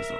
that's all.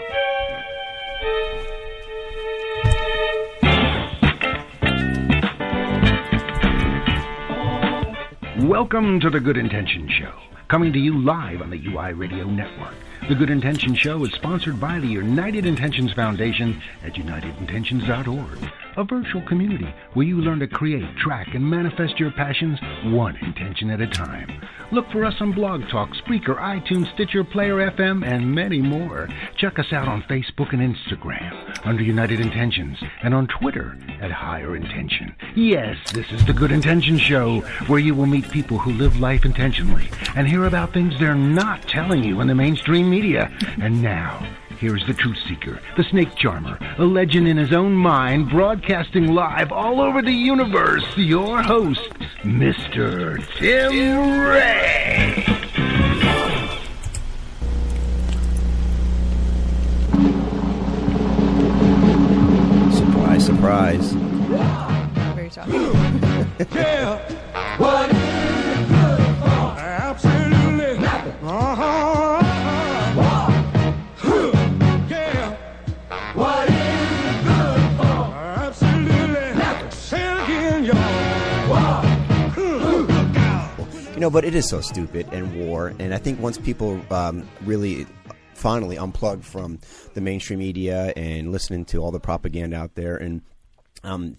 Welcome to the Good Intention Show, coming to you live on the UI Radio Network. The Good Intention Show is sponsored by the United Intentions Foundation at unitedintentions.org, a virtual community where you learn to create, track, and manifest your passions one intention at a time. Look for us on Blog Talk, Spreaker, iTunes, Stitcher, Player FM, and many more. Check us out on Facebook and Instagram under United Intentions and on Twitter at Higher Intention. Yes, this is the Good Intention Show, where you will meet people who live life intentionally and hear about things they're not telling you in the mainstream media. And now, here's the truth seeker, the snake charmer, a legend in his own mind, broadcasting live all over the universe, your host, Mr. Tim Ray. Surprise, surprise. Very tough. Yeah. What is it good for? Absolutely nothing. Uh-huh. You know, but it is so stupid and war. And I think once people really finally unplug from the mainstream media and listening to all the propaganda out there and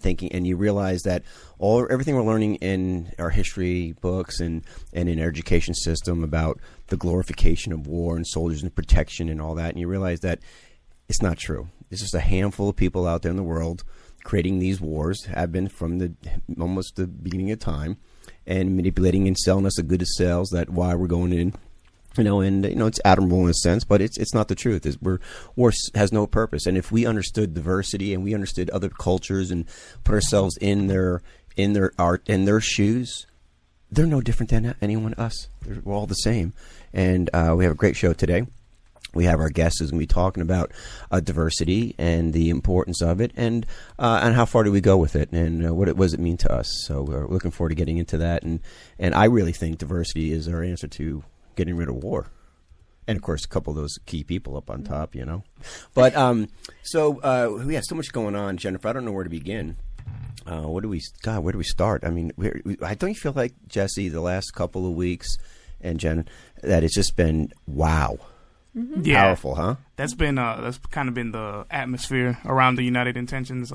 thinking, and you realize that everything we're learning in our history books and in our education system about the glorification of war and soldiers and protection and all that, and you realize that it's not true. It's just a handful of people out there in the world creating these wars, have been from almost the beginning of time, and manipulating and selling us the good of sales that why we're going in, you know, and you know it's admirable in a sense, but it's not the truth. War has no purpose. And if we understood diversity and we understood other cultures and put ourselves in their art, in their shoes, they're no different than anyone us. We're all the same. And we have a great show today. We have our guest who's going to be talking about diversity and the importance of it, and how far do we go with it, and what does it mean to us. So we're looking forward to getting into that, and I really think diversity is our answer to getting rid of war, and of course a couple of those key people up on top, you know. But we have so much going on, Jennifer. I don't know where to begin. Where do we start? I mean, I don't feel like, Jesse, the last couple of weeks, and Jen, that it's just been wow. Mm-hmm. Yeah. Powerful, huh? That's kind of been the atmosphere around the United Intentions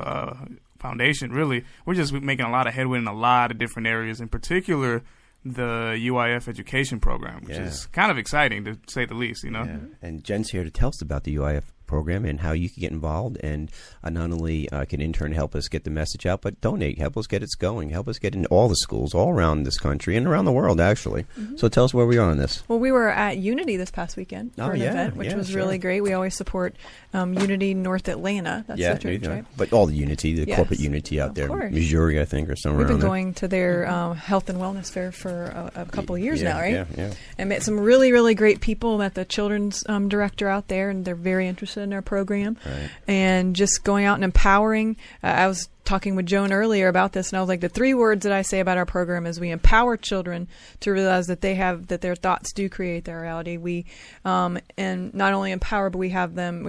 Foundation, really. We're just making a lot of headway in a lot of different areas, in particular the UIF education program, which is kind of exciting, to say the least, you know? Yeah. And Jen's here to tell us about the UIF program and how you can get involved, and not only can intern help us get the message out, but donate, help us get it going, help us get into all the schools all around this country and around the world, actually. Mm-hmm. So tell us where we are on this. Well, we were at Unity this past weekend for an event, which was really great. We always support Unity North Atlanta. That's the church, right? But all the Unity, the corporate Unity out there, course. Missouri, I think, or somewhere around there. We've been going to their health and wellness fair for a couple of years now, right? Yeah, yeah. And met some really, really great people. Met the children's director out there, and they're very interested in our program, right. And just going out and empowering. I was talking with Joan earlier about this, and I was like, the three words that I say about our program is we empower children to realize that their thoughts do create their reality. We and not only empower, but we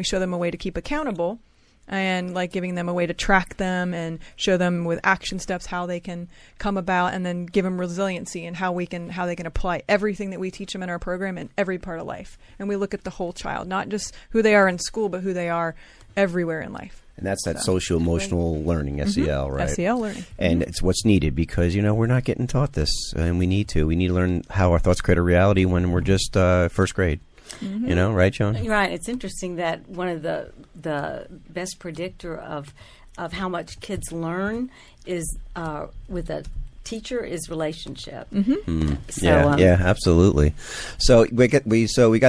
show them a way to keep accountable, and like giving them a way to track them and show them with action steps how they can come about, and then give them resiliency and how they can apply everything that we teach them in our program in every part of life. And we look at the whole child, not just who they are in school, but who they are everywhere in life. And that's that social-emotional learning, SEL, right? SEL learning. And it's what's needed, because, you know, we're not getting taught this, and we need to. We need to learn how our thoughts create a reality when we're just first grade. Mm-hmm. You know, right, Joan? Right. It's interesting that one of the best predictor of how much kids learn is with a teacher is relationship. Mm-hmm. So, absolutely. So we got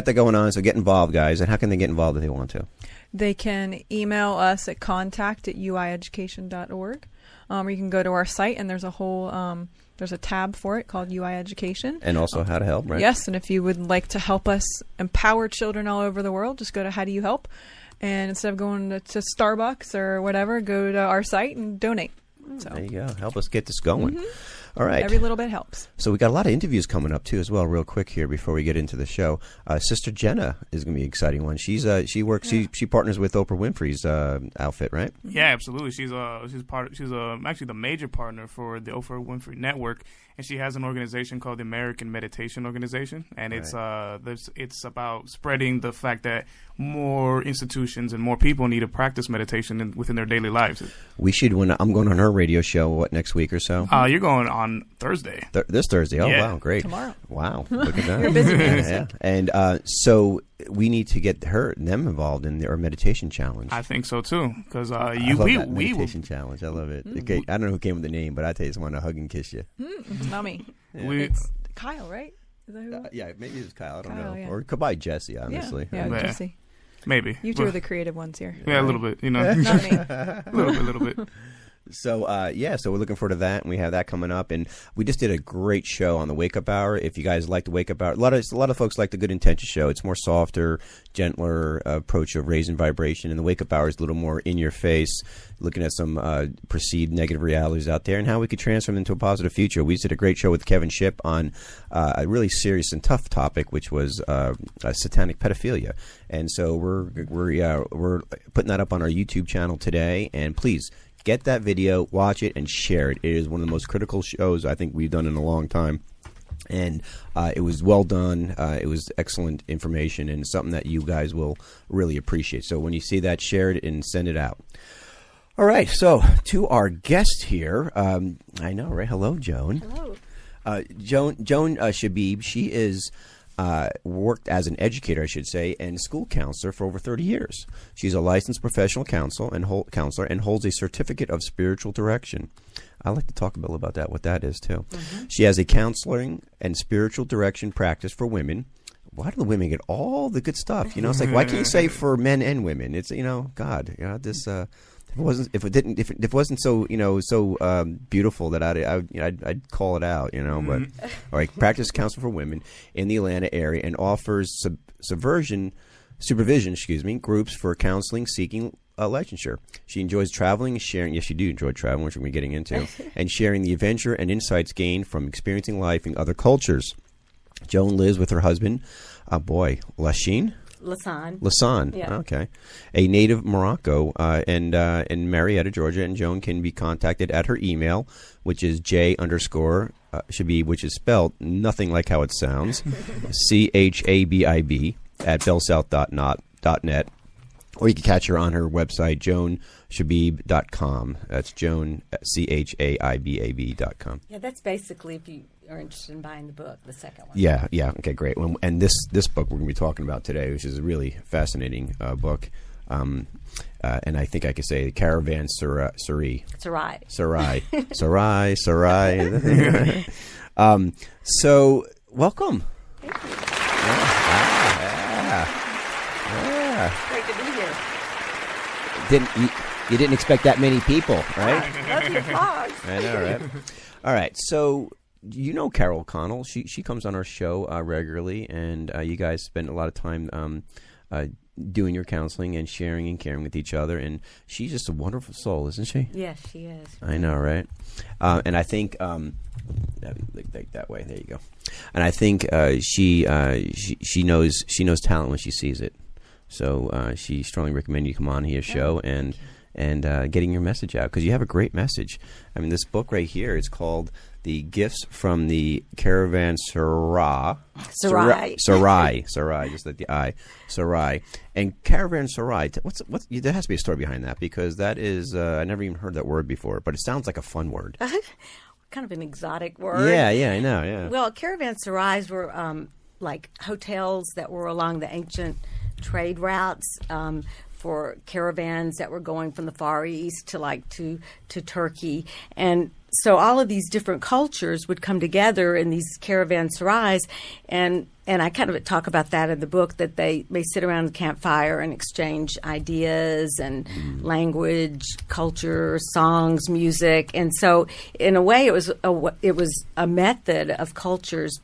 that going on. So get involved, guys. And how can they get involved if they want to? They can email us at contact@uieducation.org. Or you can go to our site, and there's a whole there's a tab for it called UI Education. And also how to help, right? Yes, and if you would like to help us empower children all over the world, just go to How Do You Help? And instead of going to Starbucks or whatever, go to our site and donate. So. There you go. Help us get this going. Mm-hmm. All right. Every little bit helps. So we got a lot of interviews coming up, too, as well, real quick here before we get into the show. Sister Jenna is going to be an exciting one. She's she partners with Oprah Winfrey's outfit, right? Yeah, absolutely. She's actually the major partner for the Oprah Winfrey Network, and she has an organization called the American Meditation Organization, and it's about spreading the fact that more institutions and more people need to practice meditation within their daily lives. We should. When I'm going on her radio show, what, next week or so? You're going on Thursday. This Thursday. Oh, yeah. Wow, great. Tomorrow. Wow, look at that. You're busy. Yeah. And so we need to get them involved in our meditation challenge. I think so too, because meditation challenge. I love it. Okay, I don't know who came with the name, but I just want to hug and kiss you. Not me. Yeah. It's Kyle, right? Is that who? Yeah, maybe it's Kyle. I don't know. Yeah. Or goodbye, Jesse. Honestly, yeah. Jesse. Maybe you two are the creative ones here. Yeah, a little bit. You know, not me. a little bit. So, so we're looking forward to that, and we have that coming up. And we just did a great show on the Wake Up Hour. If you guys like the Wake Up Hour, a lot of folks like the Good Intention Show. It's more softer, gentler approach of raising vibration, and the Wake Up Hour is a little more in your face, looking at some perceived negative realities out there and how we could transform them into a positive future. We did a great show with Kevin Shipp on a really serious and tough topic, which was satanic pedophilia. And so we're putting that up on our YouTube channel today, and please get that video, watch it, and share it. It is one of the most critical shows I think we've done in a long time. And it was well done. It was excellent information and something that you guys will really appreciate. So when you see that, share it and send it out. All right. So to our guest here, I know, right? Hello, Joan. Hello. Joan Chaibab, she is... worked as an educator, I should say, and school counselor for over 30 years. She's a licensed professional counselor and holds a Certificate of Spiritual Direction. I'd like to talk a little about that, what that is, too. Mm-hmm. She has a counseling and spiritual direction practice for women. Why do the women get all the good stuff? You know, it's like, why can't you say for men and women? It's, you know, God, you know, this... If it wasn't so, you know, so beautiful that I'd call it out, you know. Mm-hmm. But all right, practice counselor for women in the Atlanta area, and offers supervision groups for counseling seeking licensure. She enjoys traveling and sharing. Yes, she do enjoy traveling, which we're getting into, and sharing the adventure and insights gained from experiencing life in other cultures. Joan lives with her husband, Lahcen. Lahcen. Yeah. Okay. A native Morocco and in Marietta, Georgia. And Joan can be contacted at her email, which is J_Chaibab, which is spelled nothing like how it sounds, CHABIB at bellsouth.net. Or you can catch her on her website, joanchaibab.com. That's Joan, CHAIBAB.com. Yeah, that's basically if you are interested in buying the book, the second one. Yeah. Okay, great. And this book we're going to be talking about today, which is a really fascinating book. And I think I could say Caravanserai. So, welcome. Thank you. Yeah. Great to be here. You didn't expect that many people, right? Love your applause. I know, right? All right, so... You know Carol O'Connor. She comes on our show regularly, and you guys spend a lot of time doing your counseling and sharing and caring with each other. And she's just a wonderful soul, isn't she? Yes, she is. I know, right? And I think that way. There you go. And I think she knows talent when she sees it. So she strongly recommends you come on her show and getting your message out, because you have a great message. I mean, this book right here is called The Gifts from the Caravanserai, just like the I, Sarai. And Caravanserai, what's there has to be a story behind that, because that is, I never even heard that word before, but it sounds like a fun word. Kind of an exotic word. Yeah, I know, yeah. Well, Caravanserais were like hotels that were along the ancient trade routes, for caravans that were going from the Far East to Turkey. And so all of these different cultures would come together in these caravanserais, and I kind of talk about that in the book, that they may sit around the campfire and exchange ideas and language, culture, songs, music. And so in a way it was a method of cultures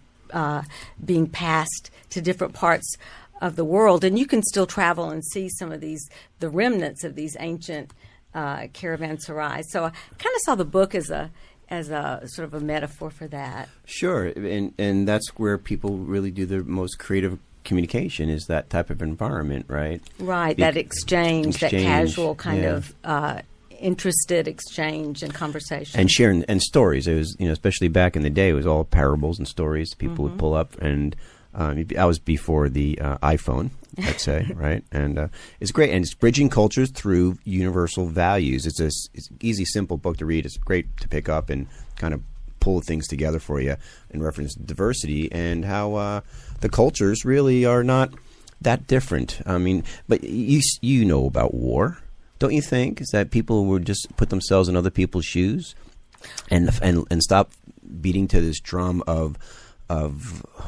being passed to different parts of the world. And you can still travel and see some of the remnants of these ancient caravanserais. So I kind of saw the book as a as a sort of a metaphor for that. Sure, and that's where people really do their most creative communication, is that type of environment, right? Right, that exchange, that casual kind of interested exchange and conversation. And sharing, and stories. It was, especially back in the day, it was all parables and stories people would pull up. And I was before the iPhone, I'd say, right? And it's great. And it's bridging cultures through universal values. It's an easy, simple book to read. It's great to pick up and kind of pull things together for you in reference to diversity and how the cultures really are not that different. I mean, but you know about war, don't you think? Is that people would just put themselves in other people's shoes and stop beating to this drum of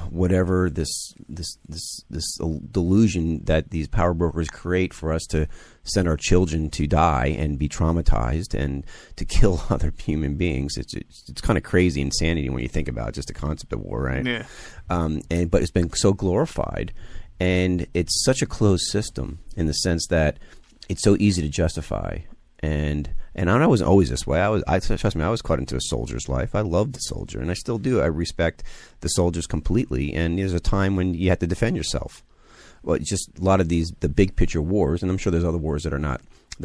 whatever this delusion that these power brokers create for us to send our children to die and be traumatized and to kill other human beings. It's kind of crazy insanity when you think about just the concept of war, right? Yeah. But it's been so glorified, and it's such a closed system in the sense that it's so easy to justify. And I wasn't always this way. Trust me, I was caught into a soldier's life. I loved the soldier, and I still do. I respect the soldiers completely. And there's a time when you have to defend yourself. Well, it's just a lot of the big picture wars, and I'm sure there's other wars that are a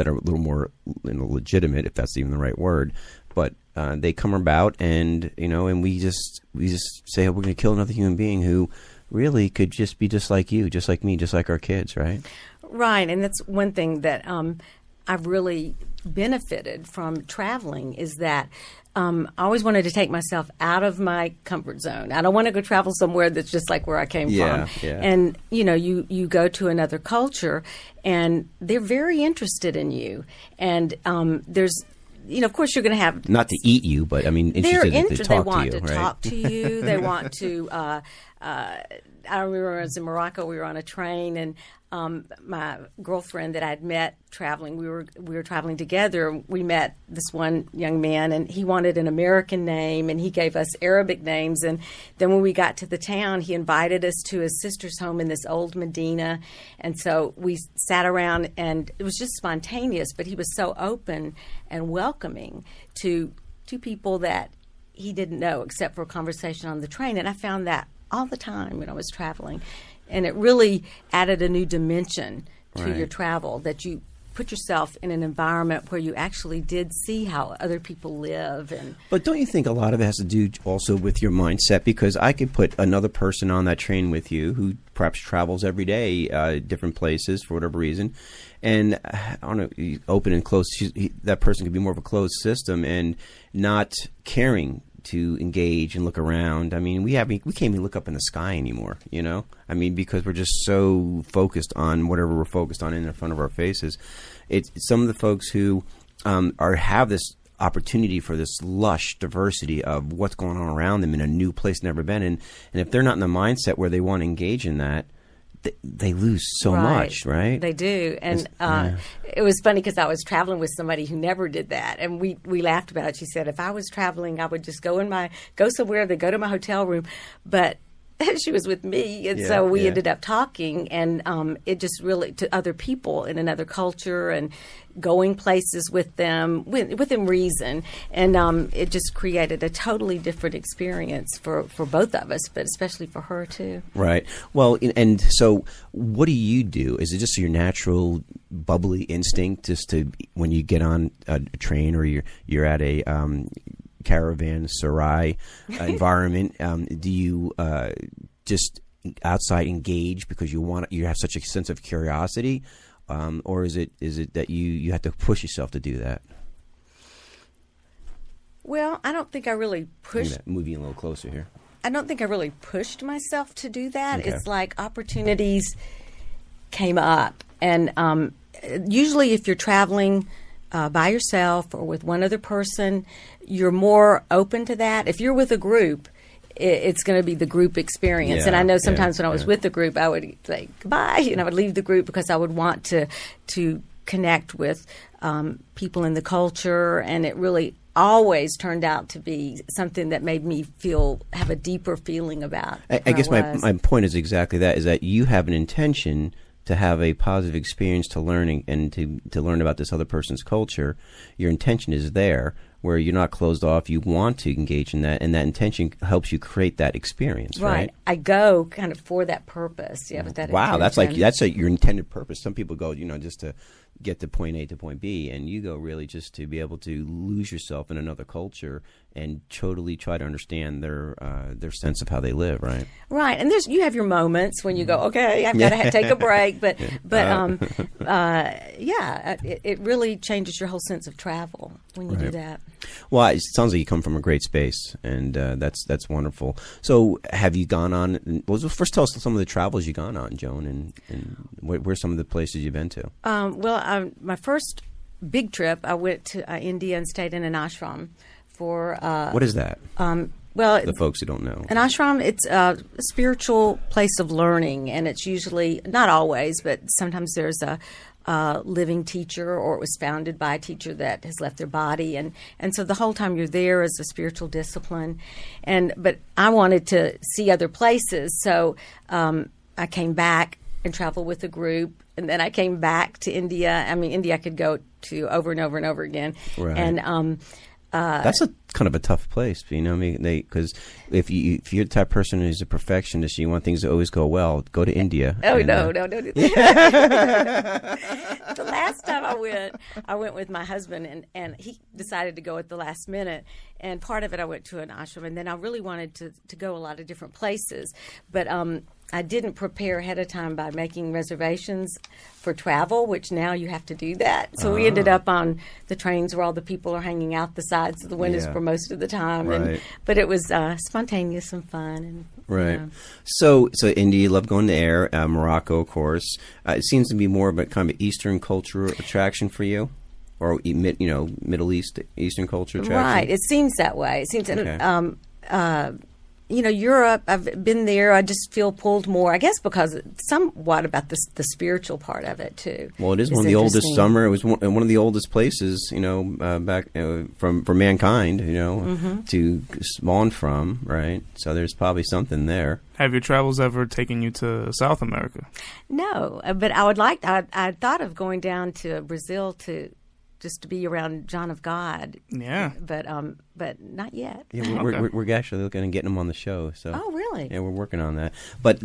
little more legitimate, if that's even the right word. But they come about, and we just say, oh, we're going to kill another human being who really could just be just like you, just like me, just like our kids, right? Right, and that's one thing that I've really benefited from traveling, is that I always wanted to take myself out of my comfort zone. I don't want to go travel somewhere that's just like where I came from. Yeah. And, you go to another culture, and they're very interested in you. And there's, of course you're going to have... Not to eat you, but, I mean, interested to talk to you. They want to talk to you. They want to... I remember when I was in Morocco, we were on a train, and my girlfriend that I'd met traveling, we were traveling together. We met this one young man, and he wanted an American name, and he gave us Arabic names. And then when we got to the town, he invited us to his sister's home in this old Medina. And so we sat around, and it was just spontaneous, but he was so open and welcoming to two people that he didn't know except for a conversation on the train. And I found that all the time when I was traveling. And it really added a new dimension to your travel, that you put yourself in an environment where you actually did see how other people live. But don't you think a lot of it has to do also with your mindset? Because I could put another person on that train with you who perhaps travels every day different places for whatever reason. And I don't know, open and close, that person could be more of a closed system and not caring to engage and look around. I mean, we can't even look up in the sky anymore, I mean, because we're just so focused on whatever we're focused on in front of our faces. It's some of the folks who have this opportunity for this lush diversity of what's going on around them in a new place never been in, and if they're not in the mindset where they want to engage in that, they lose so much, right? They do. And it was funny because I was traveling with somebody who never did that. And we laughed about it. She said, if I was traveling, I would just go somewhere, then go to my hotel room. But she was with me. And so we ended up talking. And it just really, to other people in another culture and going places with them, within reason. And it just created a totally different experience for both of us, but especially for her too. Right. Well, and so what do you do? Is it just your natural bubbly instinct just to, when you get on a train or you're at a Caravanserai environment, do you just outside engage because you have such a sense of curiosity? Or is it that you have to push yourself to do that? Well, I don't think I really pushed. Move you a little closer here. I don't think I really pushed myself to do that. Okay. It's like opportunities came up, and usually if you're traveling by yourself or with one other person, you're more open to that. If you're with a group, it's going to be the group experience. Yeah, and I know sometimes when I was with the group, I would say goodbye and I would leave the group because I would want to connect with people in the culture. And it really always turned out to be something that made me have a deeper feeling about it. I guess my point is exactly that, is that you have an intention to have a positive experience, to learning and to learn about this other person's culture. Your intention is there. where you're not closed off, you want to engage in that, and that intention helps you create that experience, right? I go kind of for that purpose. Yeah, with that intention. That's like your intended purpose. Some people go, just to get to point A to point B, and you go really just to be able to lose yourself in another culture and totally try to understand their sense of how they live, right? Right, and you have your moments when you go, okay, I've got to take a break, it really changes your whole sense of travel when you do that. Well, it sounds like you come from a great space, and that's wonderful. So, have you gone on? Well, first, tell us some of the travels you've gone on, Joan, and where some of the places you've been to. My first big trip, I went to India and stayed in an ashram for. What is that? Well, the folks who don't know, an ashram, it's a spiritual place of learning, and it's usually, not always, but sometimes there's a living teacher, or it was founded by a teacher that has left their body, and so the whole time you're there is a spiritual discipline, but I wanted to see other places, so I came back and traveled with a group, and then I came back to India. I mean, India I could go to over and over and over again, right. And that's a kind of a tough place, because if you're the type of person who's a perfectionist, you want things to always go well, go to India. Oh, no, do that. The last time I went with my husband, and he decided to go at the last minute, and part of it I went to an ashram, and then I really wanted to go a lot of different places, but I didn't prepare ahead of time by making reservations for travel, which now you have to do that. So we ended up on the trains where all the people are hanging out the sides of the windows for most of the time. Right. But it was spontaneous and fun. And, So India, you love going there. Morocco, of course. It seems to be more of a kind of Eastern culture attraction for you. Or, Middle East, Eastern culture attraction. Right. It seems that way. It seems Europe, I've been there. I just feel pulled more, I guess, because somewhat about the spiritual part of it, too. Well, it is one of the oldest summer. It was one of the oldest places, back for mankind, to spawn from, right? So there's probably something there. Have your travels ever taken you to South America? No, but I would like, I thought of going down to Brazil just to be around John of God. Yeah. But not yet. Yeah, we're actually looking and getting him on the show. So. Oh, really? Yeah, we're working on that. But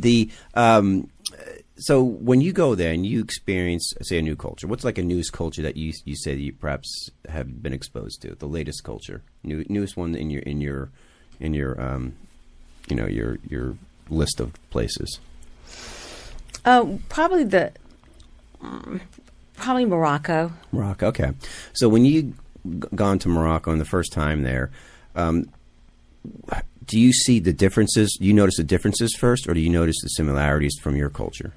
so when you go there and you experience, say, a new culture, what's like a newest culture that you say that you perhaps have been exposed to? The latest culture, newest one in your list of places. Probably the. Probably Morocco. Morocco, okay. So when you gone to Morocco and the first time there, do you see the differences? Do you notice the differences first, or do you notice the similarities from your culture?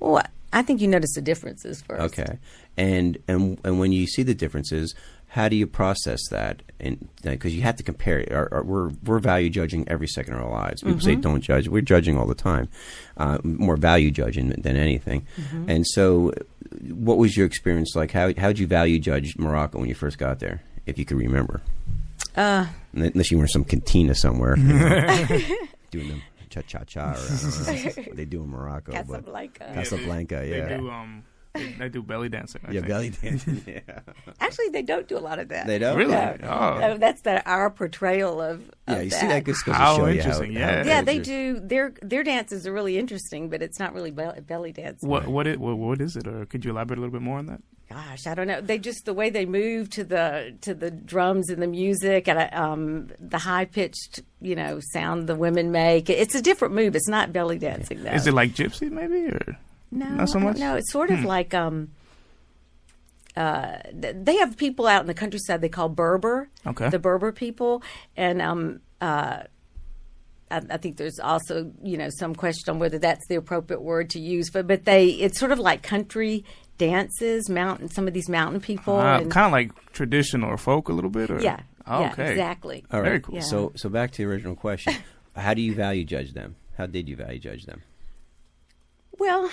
Well, I think you notice the differences first. Okay, and when you see the differences, how do you process that? And because you have to compare it. We're value judging every second of our lives. People say don't judge. We're judging all the time, more value judging than anything. Mm-hmm. And so, what was your experience like? How did you value judge Morocco when you first got there, if you could remember? Unless you were in some cantina somewhere, doing them cha-cha-cha, or I don't know what they do in Morocco. Casablanca, yeah. They do, they do belly dancing. Belly dancing. Yeah. Actually, they don't do a lot of that. They don't? Really? No. That's our portrayal of that. Yeah, you see that goes to show you how interesting. Yeah, they do. Their dances are really interesting, but it's not really belly dancing. What is it? Or could you elaborate a little bit more on that? Gosh, I don't know. They just, the way they move to the drums and the music and the high pitched sound the women make. It's a different move. It's not belly dancing though. Is it like gypsy maybe, or? No, not so much? No, it's sort of like they have people out in the countryside they call Berber, the Berber people, and I think there's also some question on whether that's the appropriate word to use, but it's sort of like country dances, some of these mountain people, kind of like traditional or folk a little bit, or exactly. All right, very cool. Yeah. So back to the original question: how do you value judge them? How did you value judge them? Well,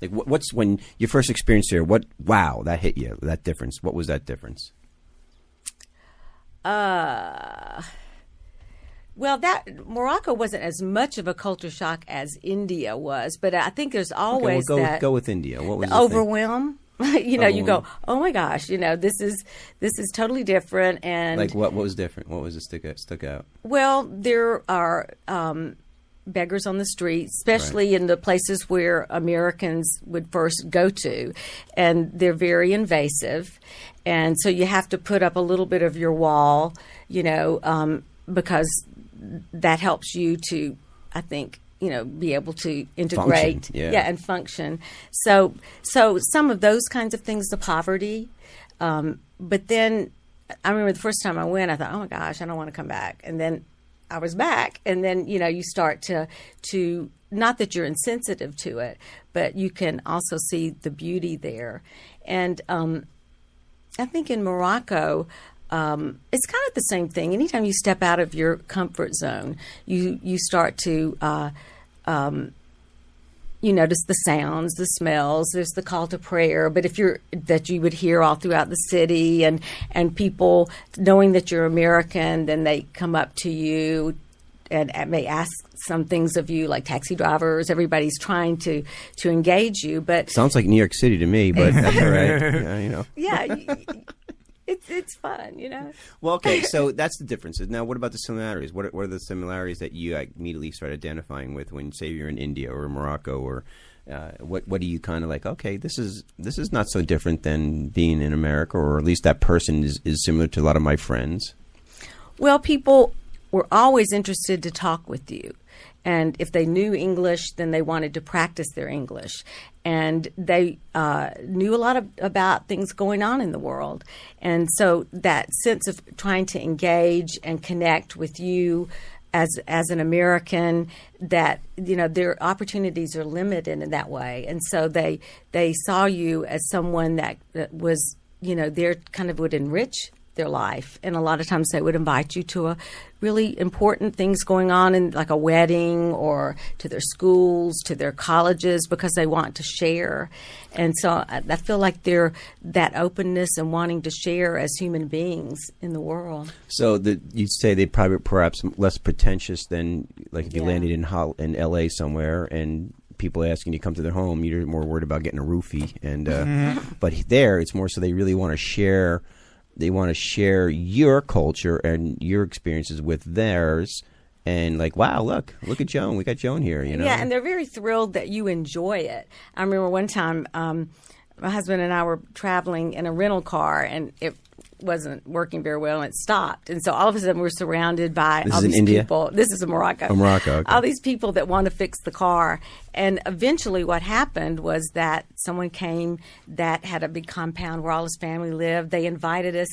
like what's when your first experience here? Wow, that hit you. That difference. What was that difference? Well, that Morocco wasn't as much of a culture shock as India was, but I think there's always go with India. What was the overwhelm? You know, you go, oh my gosh, you know, this is totally different. And like, what was different? What was the stuck out? Well, there are beggars on the street, especially in the places where Americans would first go to, and they're very invasive, and so you have to put up a little bit of your wall, you know, because that helps you to, I think, you know, be able to integrate, function, and function. So some of those kinds of things, the poverty. But then I remember the first time I went, I thought, oh my gosh, I don't want to come back. And then I was back. And then, you know, you start to not that you're insensitive to it, but you can also see the beauty there. And I think in Morocco, it's kind of the same thing. Anytime you step out of your comfort zone, you start to, you notice the sounds, the smells. There's the call to prayer, but if you're that you would hear all throughout the city, and people knowing that you're American, then they come up to you and may ask some things of you, like taxi drivers. Everybody's trying to engage you, but sounds like New York City to me. But that's all right, yeah, you know, It's fun, you know. Well, okay, so that's the differences. Now, what about the similarities? What are the similarities that you immediately start identifying with when, say, you're in India or Morocco, or what do you kind of like? Okay, this is not so different than being in America, or at least that person is similar to a lot of my friends. Well, people were always interested to talk with you, and if they knew English, then they wanted to practice their English. And they knew a lot about things going on in the world. And so that sense of trying to engage and connect with you as an American, that, you know, their opportunities are limited in that way. And so they saw you as someone that was, you know, there kind of would enrich their life. And a lot of times they would invite you to a really important things going on in like a wedding, or to their schools, to their colleges, because they want to share. And so I feel like they're that openness and wanting to share as human beings in the world. So you'd say they're probably perhaps less pretentious than like if you landed in LA somewhere and people asking you to come to their home, you're more worried about getting a roofie. And but there it's more so they really want to share. They want to share your culture and your experiences with theirs, and like, wow, look at Joan. We got Joan here, you know. Yeah, and they're very thrilled that you enjoy it. I remember one time my husband and I were traveling in a rental car, and it wasn't working very well, and it stopped. And so all of a sudden we're surrounded by all these people. This is in Morocco. Oh, Morocco, okay. All these people that want to fix the car. And eventually what happened was that someone came that had a big compound where all his family lived. They invited us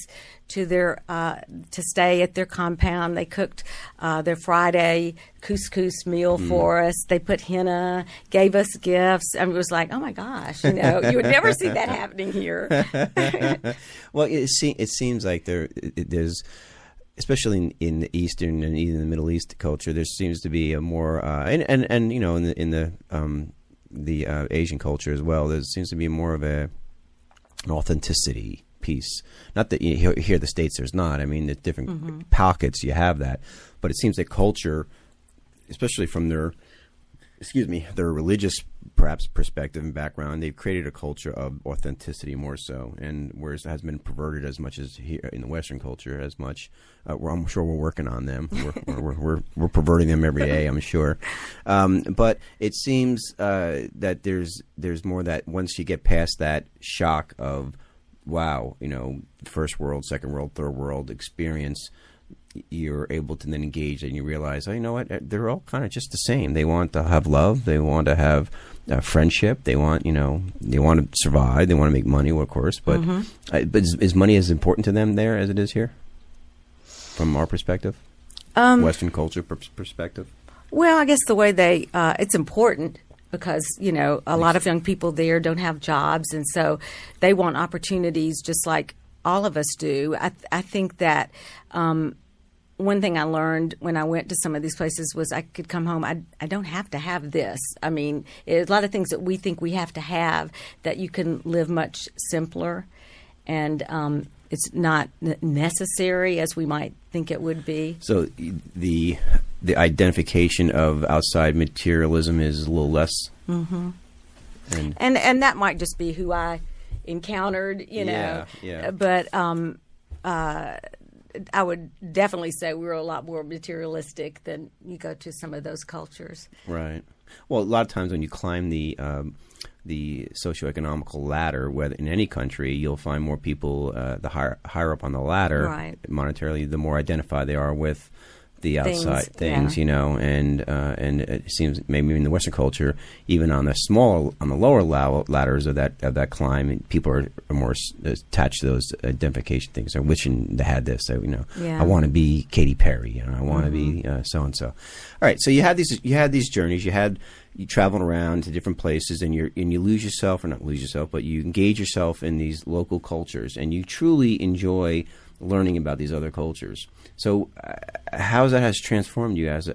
to their to stay at their compound. They cooked their Friday couscous meal for us. They put henna, gave us gifts. I mean, it was like, oh my gosh, you know, you would never see that happening here. Well, it seems like there's, especially in the Eastern and even the Middle East culture, there seems to be a more and you know, in the Asian culture as well, there seems to be more of an authenticity piece. Not that here in the States there's not. I mean, the different pockets you have that, but it seems that culture, especially from their religious perhaps perspective and background, they've created a culture of authenticity more so, and whereas it has been perverted as much as here in the Western culture as much. I'm sure we're working on them. We're perverting them every day, I'm sure. But it seems that there's more that once you get past that shock of, wow, you know, first world, second world, third world experience, you're able to then engage, and you realize, oh, you know what? They're all kind of just the same. They want to have love. They want to have friendship. They want, you know, they want to survive. They want to make money, of course. But is money as important to them there as it is here, from our perspective, Western culture perspective? Well, I guess the way they, it's important, because, you know, a lot of young people there don't have jobs, and so they want opportunities just like all of us do. I think that one thing I learned when I went to some of these places was I could come home. I don't have to have this. I mean, a lot of things that we think we have to have, that you can live much simpler, and it's not necessary as we might think it would be. So the identification of outside materialism is a little less, and that might just be who I encountered, you know. Yeah, yeah. But I would definitely say we were a lot more materialistic than you go to some of those cultures. Right. Well, a lot of times when you climb the socioeconomical ladder, whether in any country, you'll find more people the higher up on the ladder, right, monetarily, the more identified they are with the outside things, yeah, you know, and it seems maybe in the Western culture, even on the lower ladders of that climb, people are more attached to those identification things. I'm wishing they had this, so, you know, yeah, I want to be Katy Perry, you know, I want to be so and so. All right, so you had these journeys, you traveled around to different places, and you lose yourself, or not lose yourself, but you engage yourself in these local cultures, and you truly enjoy learning about these other cultures. So how that has transformed you as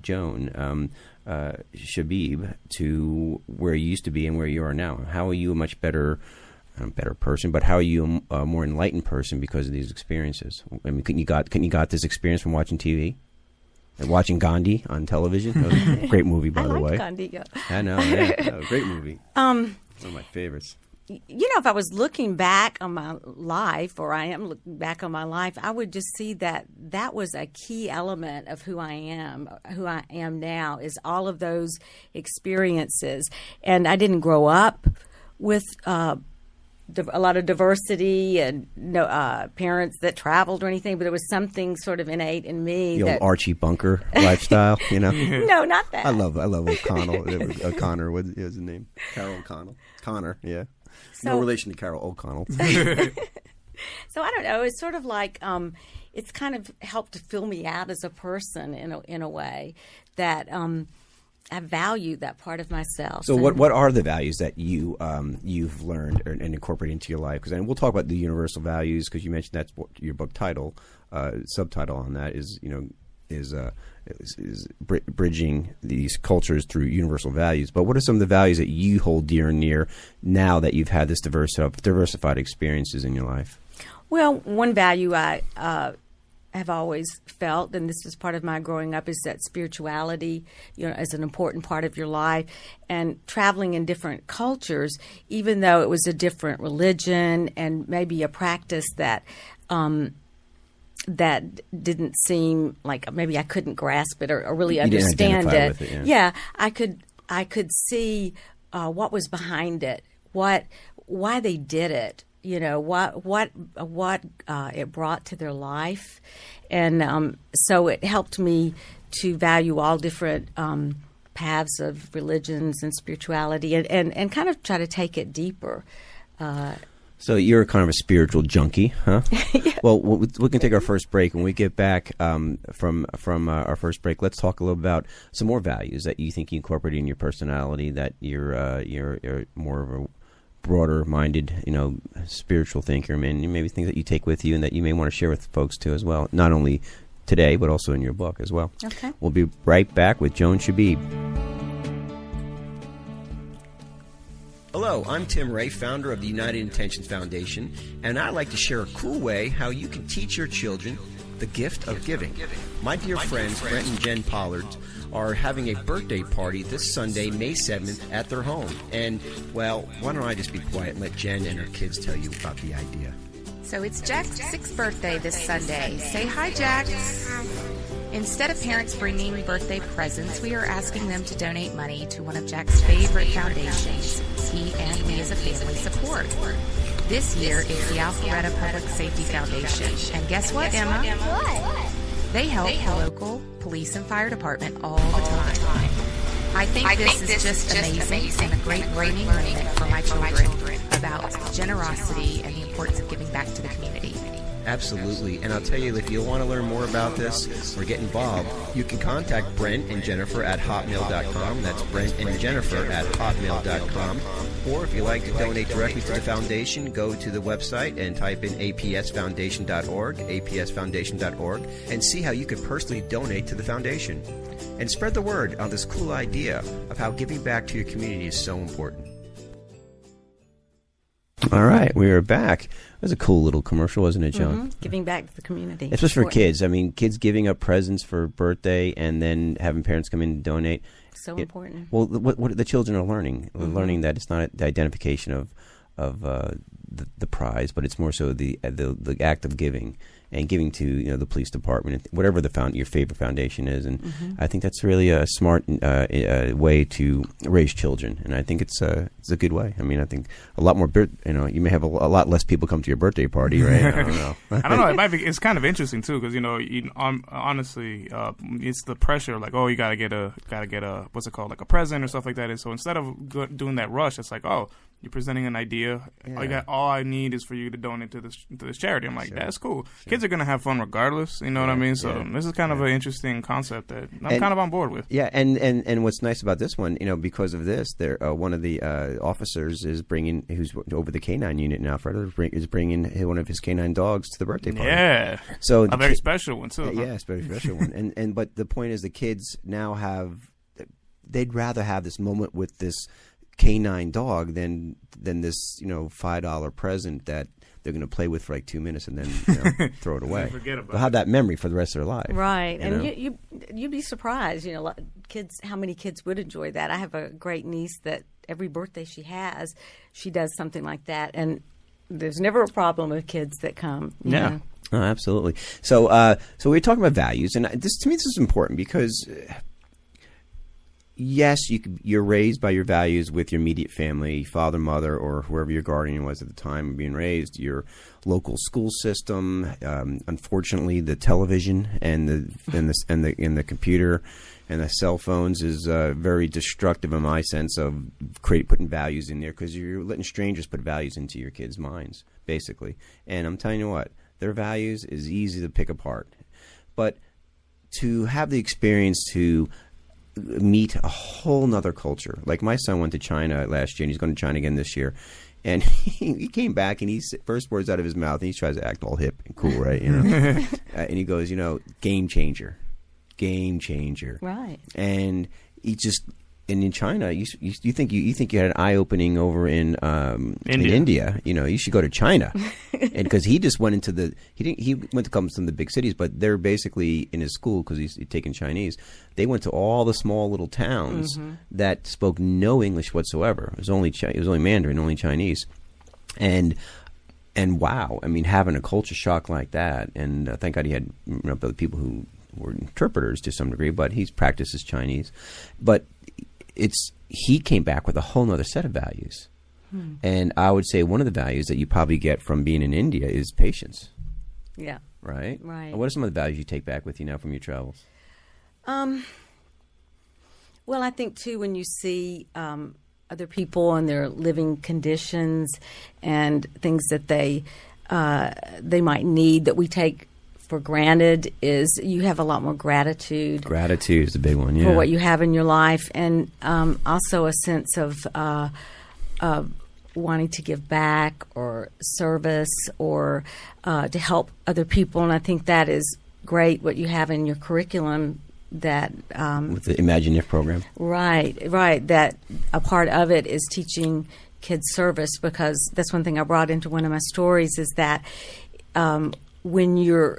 Joan Chaibab to where you used to be and where you are now? How are you a much better person, but how are you a more enlightened person because of these experiences? I mean, couldn't you got this experience from watching TV? And watching Gandhi on television? That was a great movie, by the way. I like Gandhi, yeah. I know, yeah. No, great movie. One of my favorites. You know, if I was looking back on my life, or I am looking back on my life, I would just see that was a key element of who I am now, is all of those experiences. And I didn't grow up with a lot of diversity and no parents that traveled or anything, but there was something sort of innate in me. The old Archie Bunker lifestyle, you know? No, not that. I love O'Connor. What is his name? Carol O'Connor. Connor, yeah. So, no relation to Carol O'Connor. So I don't know. It's sort of like it's kind of helped to fill me out as a person in a way that I value that part of myself. So what are the values that you you've learned and incorporated into your life? Because, and we'll talk about the universal values, because you mentioned that's what your book title subtitle on that is. You know, is bridging these cultures through universal values. But what are some of the values that you hold dear and near now that you've had this diversified experiences in your life? Well, one value I have always felt, and this is part of my growing up, is that spirituality, you know, is an important part of your life. And traveling in different cultures, even though it was a different religion and maybe a practice that that didn't seem like, maybe I couldn't grasp it or really understand it. Yeah, I could see what was behind it, why they did it, you know, what it brought to their life, and so it helped me to value all different paths of religions and spirituality, and kind of try to take it deeper. So you're kind of a spiritual junkie, huh? Yeah. Well, we can take our first break. When we get back from our first break, let's talk a little about some more values that you think you incorporate in your personality, that you're more of a broader-minded, you know, spiritual thinker. I mean, maybe things that you take with you and that you may want to share with folks, too, as well, not only today but also in your book as well. Okay. We'll be right back with Joan Chaibab. Hello, I'm Tim Ray, founder of the United Intentions Foundation, and I'd like to share a cool way how you can teach your children the gift of giving. My dear friends Brent and Jen Pollard are having a birthday party this Sunday, May 7th, at their home. And, well, why don't I just be quiet and let Jen and her kids tell you about the idea. So it's Jack's 6th birthday this Sunday. Say hi, Jack. Instead of parents bringing birthday presents, we are asking them to donate money to one of Jack's favorite foundations he and me as a family support. This year, it's the Alpharetta Public Safety Foundation. And guess what, Emma? What? They help the local police and fire department all the time. I think this is just amazing and a great learning moment for my children about generosity and the importance of giving back to the community. Absolutely. And I'll tell you, if you want to learn more about this or get involved, you can contact Brent and Jennifer at hotmail.com. That's Brent and Jennifer at hotmail.com. Or if you'd like to donate directly to the foundation, go to the website and type in apsfoundation.org, apsfoundation.org, and see how you can personally donate to the foundation. And spread the word on this cool idea of how giving back to your community is so important. All right, we are back. That was a cool little commercial, wasn't it, Joan? Mm-hmm. Giving back to the community. It's just for kids. I mean, kids giving up presents for birthday and then having parents come in and donate. So important. Well, what the children are learning. They're learning that it's not the identification of the prize, but it's more so the act of giving, and giving to, you know, the police department, whatever the your favorite foundation is. And I think that's really a smart way to raise children, and I think it's a good way. I mean, I think a lot more, you know, you may have a lot less people come to your birthday party, right? I don't know. I don't know. It might be, it's kind of interesting too, because, you know, honestly, it's the pressure, like, oh, you gotta get a what's it called, like a present or stuff like that. And so instead of doing that rush, it's like, oh, you're presenting an idea. Yeah. All I need is for you to donate to this charity. I'm like, sure. That's cool. Sure. Kids are going to have fun regardless. You know what I mean? So this is kind of an interesting concept that I'm kind of on board with. Yeah, and what's nice about this one, you know, because of this, there one of the officers is bringing, who's over the K-9 unit now, Fred, is bringing one of his K-9 dogs to the birthday party. Yeah, so a very special one too. Yeah, it's a very special one. And but the point is, the kids now have, they'd rather have this moment with this K-9 dog than this, you know, $5 present that they're going to play with for like 2 minutes and then, you know, throw it away. Forget about it. They'll have that memory for the rest of their life. Right. And you'd be surprised, you know, kids, how many kids would enjoy that. I have a great niece that every birthday she has, she does something like that, and there's never a problem with kids that come. You know? Oh, absolutely. So so we're talking about values, and this, to me, this is important because yes, you're raised by your values with your immediate family, father, mother, or whoever your guardian was at the time of being raised, your local school system, unfortunately the television and the computer and the cell phones is very destructive in my sense of putting values in there, because you're letting strangers put values into your kids' minds, basically. And I'm telling you what, their values is easy to pick apart. But to have the experience to meet a whole nother culture. Like, my son went to China last year, and he's going to China again this year. And he came back, and he's first words out of his mouth, and he tries to act all hip and cool, right? You know, and he goes, you know, game changer, right? And he just, and in China, you think you had an eye opening over in India. You know, you should go to China, and because he just went into the he went to come from the big cities, but they're basically in his school because he's taking Chinese. They went to all the small little towns that spoke no English whatsoever. It was only Mandarin, only Chinese, and wow, I mean, having a culture shock like that, and thank God he had, you know, the people who were interpreters to some degree, but he practices Chinese, but he came back with a whole other set of values, and I would say one of the values that you probably get from being in India is patience. Yeah. Right. Right. What are some of the values you take back with you now from your travels? Well, I think, too, when you see other people and their living conditions and things that they might need that we take for granted, is you have a lot more gratitude. Gratitude is a big one, yeah. For what you have in your life, and also a sense of wanting to give back or service or to help other people. And I think that is great, what you have in your curriculum. That with the Imagine If program, right. That a part of it is teaching kids service, because that's one thing I brought into one of my stories, is that when you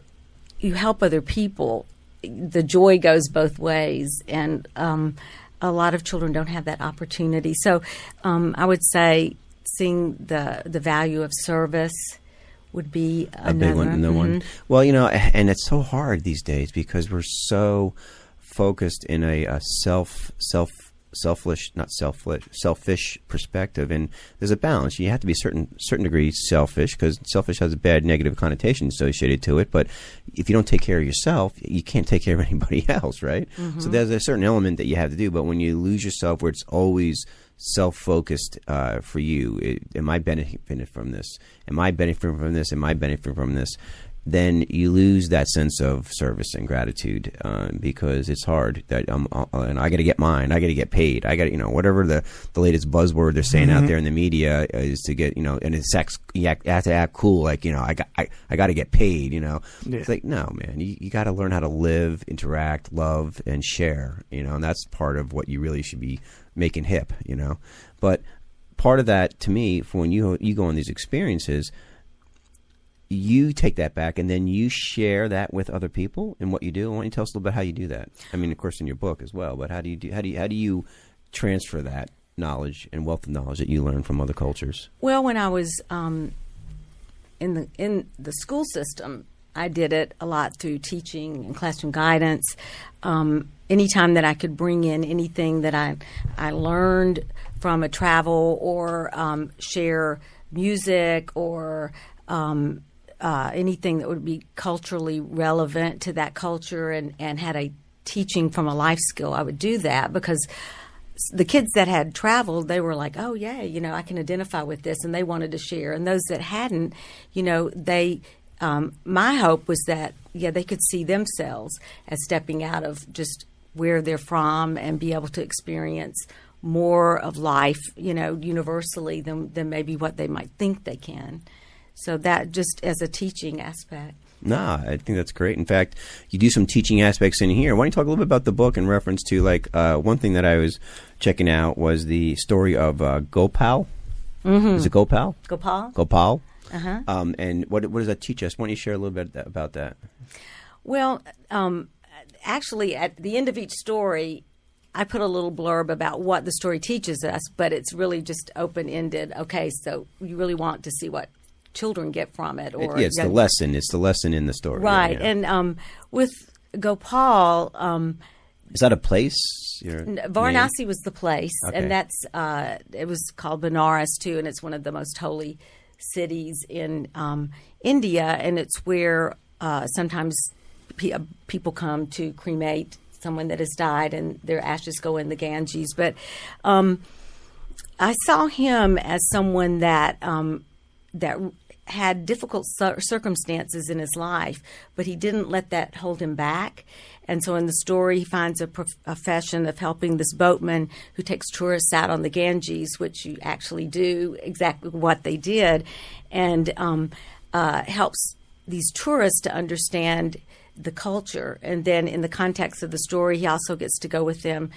help other people, the joy goes both ways, and a lot of children don't have that opportunity. So I would say seeing the value of service would be another. A big one. Well, you know, and it's so hard these days because we're so focused in a selfish perspective, and there's a balance. You have to be certain degree selfish, because selfish has a bad negative connotation associated to it, but if you don't take care of yourself, you can't take care of anybody else, right? So there's a certain element that you have to do, but when you lose yourself where it's always self-focused for you, am I benefiting from this? Am I benefiting from this? Am I benefiting from this? Then you lose that sense of service and gratitude, because it's hard. That and I got to get mine. I got to get paid. I got, you know, whatever the latest buzzword they're saying out there in the media is to get, you know, and it's you have to act cool, like, you know, I got to get paid. You know, it's like, no, man, you got to learn how to live, interact, love, and share. You know, and that's part of what you really should be making hip. You know, but part of that, to me, for when you go on these experiences, you take that back, and then you share that with other people and what you do. Why don't you tell us a little bit how you do that? I mean, of course, in your book as well, but how do you transfer that knowledge and wealth of knowledge that you learned from other cultures? Well, when I was in the school system, I did it a lot through teaching and classroom guidance. Anytime that I could bring in anything that I learned from a travel, or share music, or anything that would be culturally relevant to that culture, and had a teaching from a life skill, I would do that, because the kids that had traveled, they were like, oh, yeah, you know, I can identify with this, and they wanted to share. And those that hadn't, you know, they my hope was that, yeah, they could see themselves as stepping out of just where they're from and be able to experience more of life, you know, universally than maybe what they might think they can. So that just as a teaching aspect. Nah, I think that's great. In fact, you do some teaching aspects in here. Why don't you talk a little bit about the book in reference to, like, one thing that I was checking out was the story of Gopal. Mm-hmm. Is it Gopal? Gopal. Gopal. Uh-huh. And what does that teach us? Why don't you share a little bit about that? Well, actually, at the end of each story, I put a little blurb about what the story teaches us, but it's really just open-ended. Okay, so you really want to see what children get from it, or yeah, the lesson. It's the lesson in the story, right? Yeah. And with Gopal, is that a place? Varanasi was the place, okay. And that's it was called Benares too, and it's one of the most holy cities in India, and it's where sometimes people come to cremate someone that has died, and their ashes go in the Ganges. But I saw him as someone that that had difficult circumstances in his life, but he didn't let that hold him back. And so in the story, he finds a profession of helping this boatman who takes tourists out on the Ganges, which you actually do exactly what they did, and helps these tourists to understand the culture. And then in the context of the story, he also gets to go with them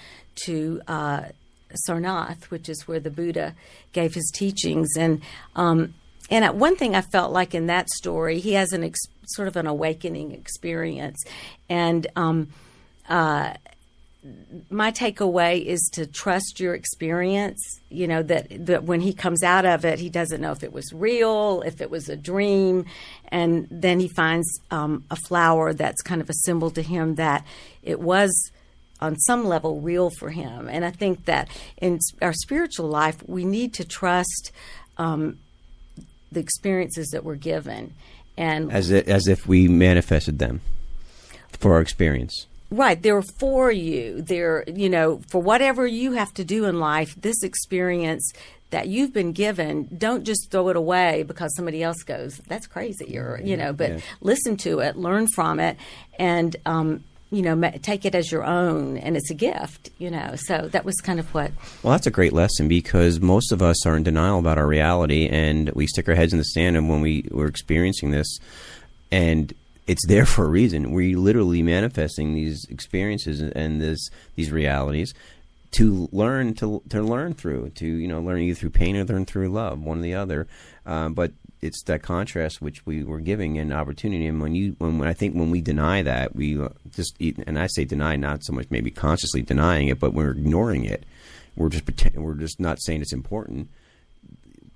to Sarnath, which is where the Buddha gave his teachings. And one thing I felt like in that story, he has an sort of an awakening experience. And my takeaway is to trust your experience, you know, that when he comes out of it, he doesn't know if it was real, if it was a dream. And then he finds a flower that's kind of a symbol to him that it was on some level real for him. And I think that in our spiritual life, we need to trust the experiences that we're given, and as if we manifested them for our experience. Right. They're for you. They're, you know, for whatever you have to do in life, this experience that you've been given, don't just throw it away because somebody else goes, that's crazy, or, you know, but listen to it, learn from it, and, you know, take it as your own, and it's a gift, you know. So that was kind of what. Well, that's a great lesson, because most of us are in denial about our reality, and we stick our heads in the sand, and when we're experiencing this, and it's there for a reason. We're literally manifesting these experiences and these realities to learn through, you know, learn either through pain or learn through love, one or the other. But it's that contrast which we were giving an opportunity, and when we deny that, we just, and I say deny, not so much maybe consciously denying it, but we're ignoring it. We're just not saying it's important.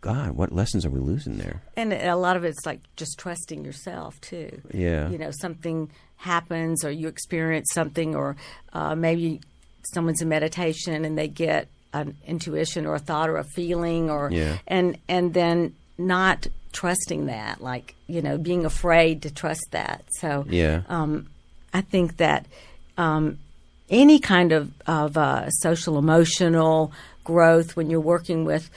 God, what lessons are we losing there? And a lot of it's like just trusting yourself too. Yeah, you know, something happens, or you experience something, or maybe someone's in meditation and they get an intuition or a thought or a feeling, or and then not trusting that, like, you know, being afraid to trust that. So I think that any kind of social emotional growth, when you're working with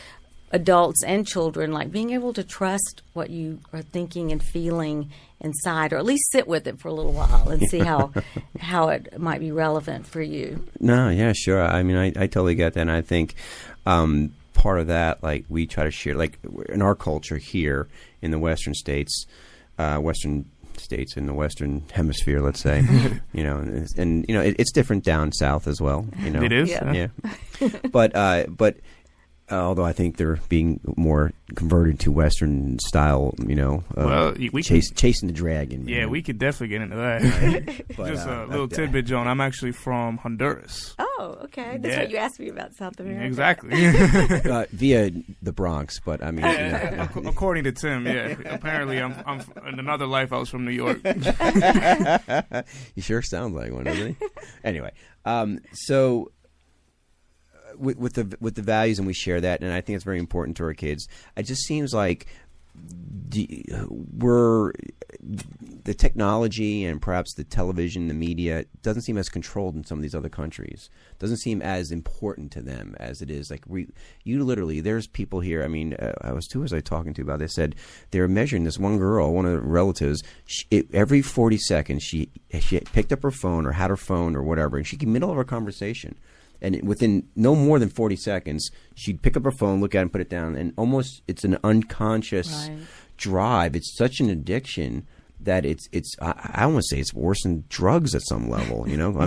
adults and children, like being able to trust what you are thinking and feeling inside, or at least sit with it for a little while and see how it might be relevant for you. No, yeah, sure. I mean, I totally get that, and I think part of that, like, we try to share, like, in our culture here in the Western states in the Western hemisphere, let's say, you know, and you know, it's different down south as well, you know. It is, yeah. But Although I think they're being more converted to Western style, you know, chasing the dragon. Yeah, we could definitely get into that. But, just a little tidbit, Joan. I'm actually from Honduras. Oh, okay. That's what you asked me about, South America. Exactly. Via the Bronx, but I mean. According to Tim, yeah. Apparently, I'm in another life, I was from New York. You sure sound like one, doesn't he? Anyway, so... With the values, and we share that, and I think it's very important to our kids. It just seems like the technology and perhaps the television, the media doesn't seem as controlled in some of these other countries. Doesn't seem as important to them as it is. Like you literally, there's people here. I mean, who was I talking to about this? Said they were measuring this one girl, one of the relatives. Every 40 seconds, she picked up her phone or had her phone or whatever, and she in the middle of her conversation. And within no more than 40 seconds, she'd pick up her phone, look at it, and put it down. And almost it's an unconscious drive. It's such an addiction that I almost say it's worse than drugs at some level. You know, I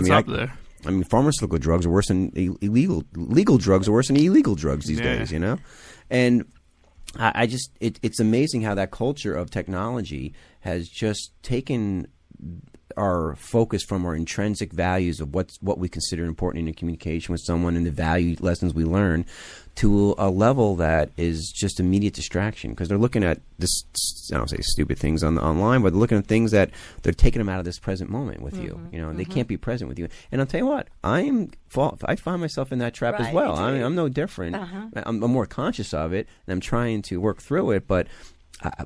mean, pharmaceutical drugs are worse than legal drugs are worse than illegal drugs these days. You know, and I just it's amazing how that culture of technology has just taken our focus from our intrinsic values of what we consider important in communication with someone and the value lessons we learn to a level that is just immediate distraction, because they're looking at this, I don't say stupid things online, but they're looking at things that they're taking them out of this present moment with you know, and they can't be present with you. And I'll tell you what, I find myself in that trap as well. I mean, I'm no different. I'm more conscious of it, and I'm trying to work through it, but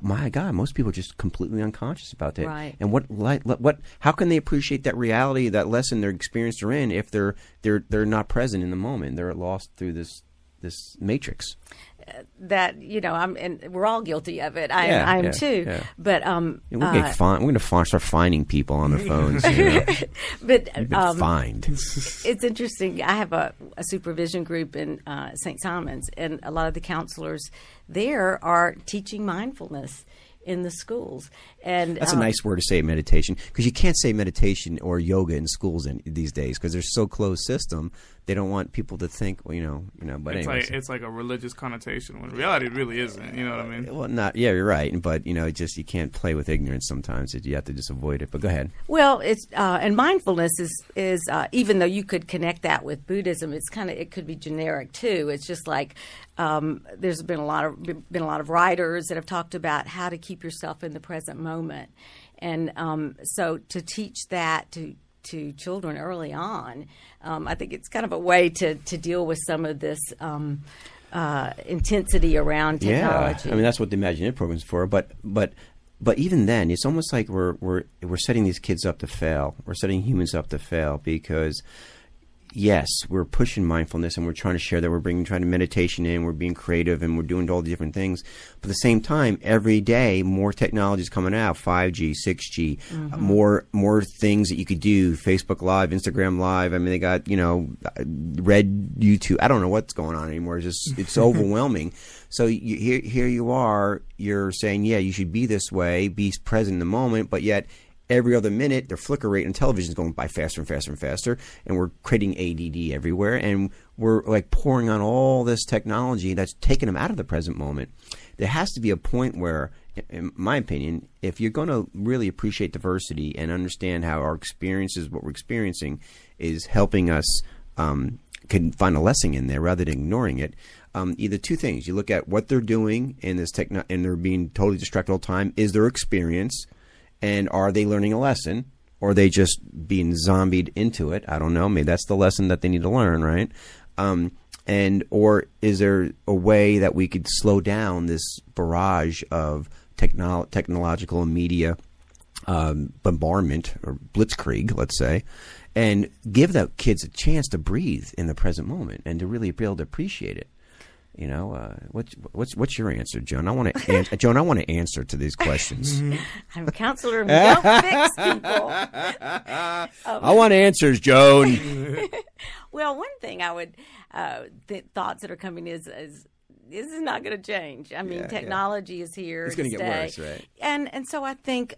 my God, most people are just completely unconscious about that. Right. And what? How can they appreciate that reality, that lesson, their experience they're in, if they're not present in the moment? They're lost through this matrix. That, you know, and we're all guilty of it. I am too. Yeah. But we're gonna start fining people on their phones. You know? But you've been fined. It's interesting. I have a supervision group in St. Simons, and a lot of the counselors there are teaching mindfulness in the schools, and that's a nice word to say, meditation, because you can't say meditation or yoga in schools these days, because they're so closed system. They don't want people to think, well, you know. But it's anyways, it's like a religious connotation when in reality it really isn't. You know what I mean? Well, not you're right, but you know, you can't play with ignorance sometimes. You have to just avoid it. But go ahead. Well, it's and mindfulness is even though you could connect that with Buddhism, it could be generic too. It's just like there's been a lot of writers that have talked about how to keep yourself in the present moment, and so to teach that to children early on, I think it's kind of a way to deal with some of this intensity around technology. Yeah, I mean, that's what the Imagine It program is for. But even then, it's almost like we're setting these kids up to fail. We're setting humans up to fail, because yes, we're pushing mindfulness, and we're trying to share that, we're trying to meditation in, we're being creative, and we're doing all the different things. But at the same time, every day more technology is coming out, 5G, 6G, more things that you could do, Facebook Live, Instagram Live. I mean, they got, you know, Red, YouTube. I don't know what's going on anymore. It's just, it's overwhelming. So here you are, you're saying, yeah, you should be this way, be present in the moment, but yet every other minute, their flicker rate and television is going by faster and faster and faster, and we're creating ADD everywhere, and we're like pouring on all this technology that's taking them out of the present moment. There has to be a point where, in my opinion, if you're going to really appreciate diversity and understand how our experiences, what we're experiencing, is helping us can find a lesson in there rather than ignoring it. Either two things: you look at what they're doing in this and they're being totally distracted all the time. Is their experience? And are they learning a lesson, or are they just being zombied into it? I don't know. Maybe that's the lesson that they need to learn, right? Or is there a way that we could slow down this barrage of technological and media bombardment, or blitzkrieg, let's say, and give the kids a chance to breathe in the present moment and to really be able to appreciate it? You know, what's your answer, Joan? Joan, I want to answer to these questions. I'm a counselor. We don't fix people. I want answers, Joan. Well, one thing I would thoughts that are coming is this is not going to change. I mean, technology is here. It's going to get worse, right? And so I think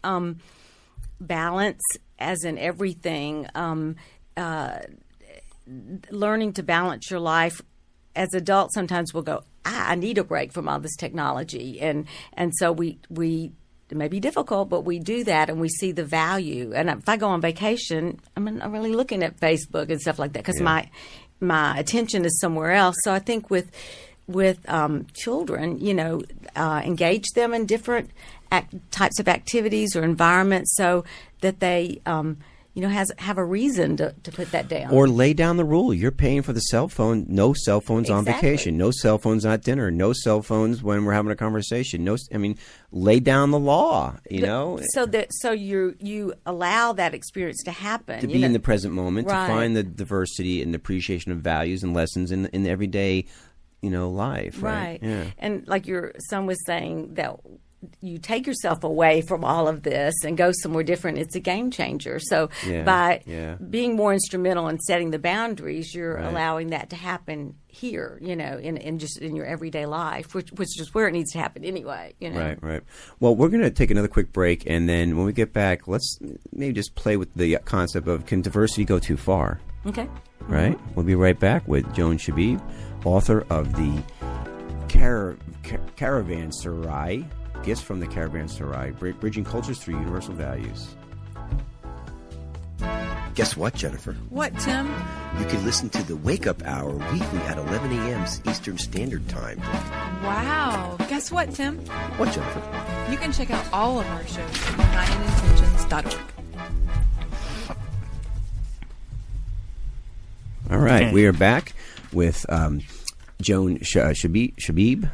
balance, as in everything, learning to balance your life as adults, sometimes we'll go, I need a break from all this technology. And so we it may be difficult, but we do that and we see the value. And if I go on vacation, I'm really looking at Facebook and stuff like that because my attention is somewhere else. So I think with children, engage them in different types of activities or environments so that they have a reason to put that down. Or lay down the rule. You're paying for the cell phone. No cell phones on vacation. No cell phones at dinner. No cell phones when we're having a conversation. Lay down the law, you know. So you allow that experience to happen. To be in the present moment, right. To find the diversity and appreciation of values and lessons in the everyday, life. Right. Yeah. And like your son was saying that you take yourself away from all of this and go somewhere different. It's a game changer. So by being more instrumental in setting the boundaries, you're allowing that to happen here, in your everyday life, which is where it needs to happen anyway. Right. Well, we're going to take another quick break, and then when we get back, let's maybe just play with the concept of, can diversity go too far? Okay. Right. Mm-hmm. We'll be right back with Joan Chaibab, author of the Caravanserai. Gifts from the Caravanserai, Bridging Cultures Through Universal Values. Guess what, Jennifer? What, Tim? You can listen to the Wake Up Hour weekly at 11 a.m. Eastern Standard Time. Wow. Guess what, Tim? What, Jennifer? You can check out all of our shows at UnitedIntentions.org. All right. Okay. We are back with Joan Chaibab.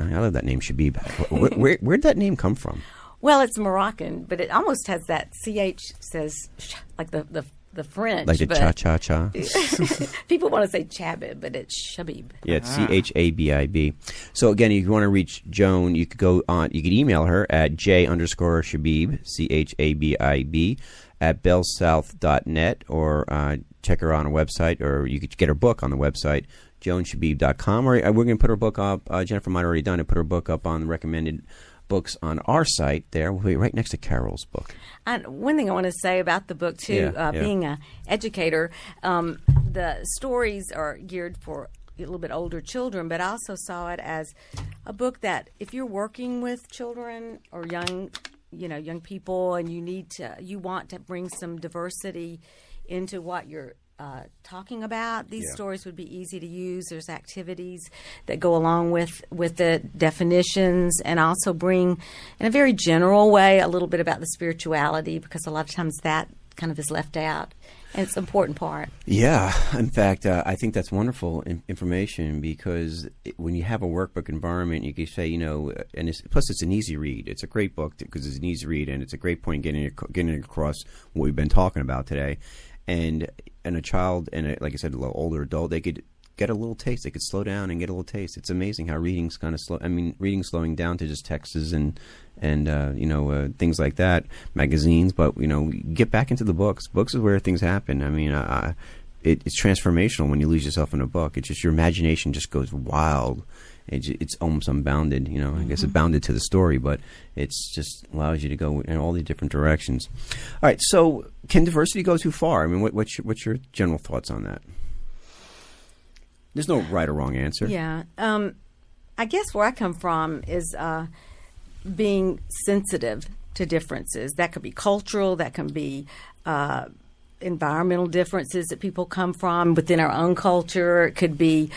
I love that name, Chaibab. Where'd that name come from? Well, it's Moroccan, but it almost has that CH, says like the French. Like the cha-cha-cha. People want to say Chaibab, but it's Chaibab. Yeah, it's C-H-A-B-I-B. So again, if you want to reach Joan, you could email her at j_Chaibab, C-H-A-B-I-B, at bellsouth.net, or check her on a website, or you could get her book on the website, joanchaibab.com. Or we're going to put her book up. Jennifer might have already done it. Put her book up on the recommended books on our site there. We'll be right next to Carol's book. And one thing I want to say about the book, too, being an educator, the stories are geared for a little bit older children, but I also saw it as a book that if you're working with children or young people and you want to bring some diversity into what you're talking about, these stories would be easy to use. There's activities that go along with the definitions, and also bring, in a very general way, a little bit about the spirituality, because a lot of times that kind of is left out, and it's an important part. Yeah. In fact, I think that's wonderful information, because when you have a workbook environment, you can say, and plus it's an easy read. It's a great book because it's an easy read, and it's a great point getting across what we've been talking about today. And a child, like I said, a little older adult, they could get a little taste. They could slow down and get a little taste. It's amazing how reading's kind of slow. I mean, reading's slowing down to just texts and things like that, magazines. But get back into the books. Books is where things happen. I mean, it's transformational when you lose yourself in a book. It's just your imagination just goes wild. It's almost unbounded. I guess it's bounded to the story, but it's just allows you to go in all these different directions. All right. So, can diversity go too far? I mean, what's your general thoughts on that? There's no right or wrong answer. Yeah. I guess where I come from is being sensitive to differences. That could be cultural. That can be environmental differences that people come from within our own culture. It could be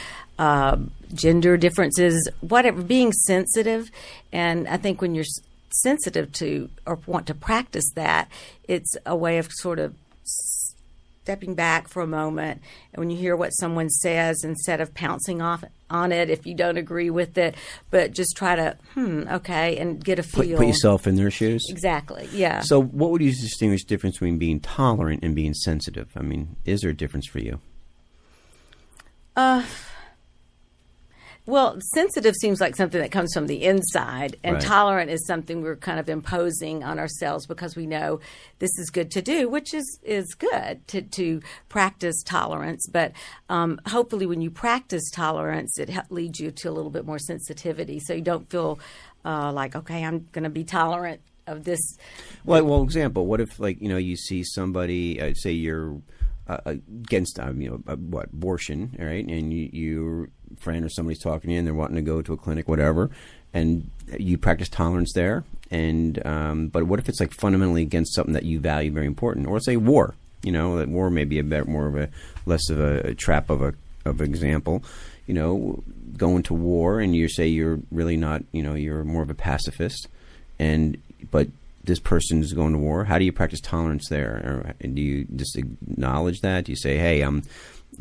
gender differences, whatever, being sensitive. And I think when you're sensitive to or want to practice that, it's a way of sort of stepping back for a moment. And when you hear what someone says, instead of pouncing off on it if you don't agree with it, but just try to, and get a feel. Put yourself in their shoes. Exactly, yeah. So what would you distinguish the difference between being tolerant and being sensitive? I mean, is there a difference for you? Well, sensitive seems like something that comes from the inside, and tolerant is something we're kind of imposing on ourselves because we know this is good to do, which is good to practice tolerance. But hopefully when you practice tolerance, it leads you to a little bit more sensitivity, so you don't feel like, okay, I'm going to be tolerant of this. Well, example, what if you see somebody, say you're against abortion, all right, and you friend or somebody's talking to you and they're wanting to go to a clinic, whatever, and you practice tolerance there. And but what if it's like fundamentally against something that you value very important, or say war? You know, that war may be a bit more of a less of a trap of an example. You know, going to war, and you say you're really not. You know, you're more of a pacifist, and but this person is going to war. How do you practice tolerance there? Or do you just acknowledge that? Do you say, hey, you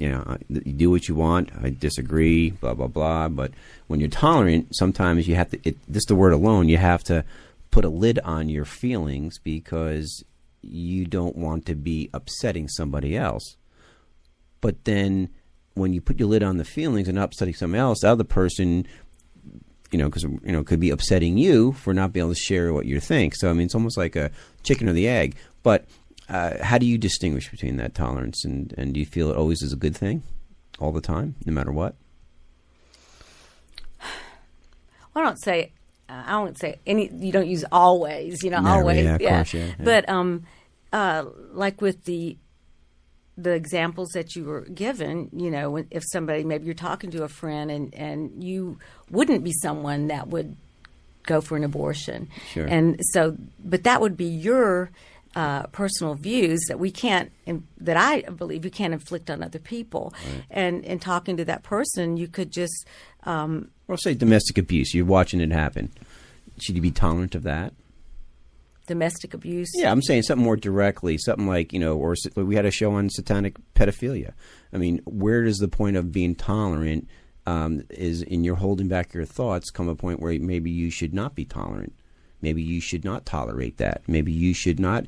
know, you do what you want. I disagree, blah, blah, blah. But when you're tolerant, sometimes you have to, just the word alone, you have to put a lid on your feelings because you don't want to be upsetting somebody else. But then when you put your lid on the feelings and upsetting someone else, the other person, you know, because, you know, could be upsetting you for not being able to share what you think. So, I mean, it's almost like a chicken or the egg. But how do you distinguish between that tolerance and do you feel it always is a good thing all the time, no matter what? Well, I don't say any, you don't use always, you know, never, always. Yeah, of course, yeah. But like with the examples that you were given, you know, if somebody, maybe you're talking to a friend and you wouldn't be someone that would go for an abortion. Sure. And so, but that would be your personal views that we can't, that I believe you can't inflict on other people. Right. And in talking to that person, you could just... or say domestic abuse. You're watching it happen. Should you be tolerant of that? Domestic abuse? Yeah, I'm saying something more directly. Something like, you know, or we had a show on satanic pedophilia. I mean, where does the point of being tolerant is in your holding back your thoughts come a point where maybe you should not be tolerant? Maybe you should not tolerate that. Maybe you should not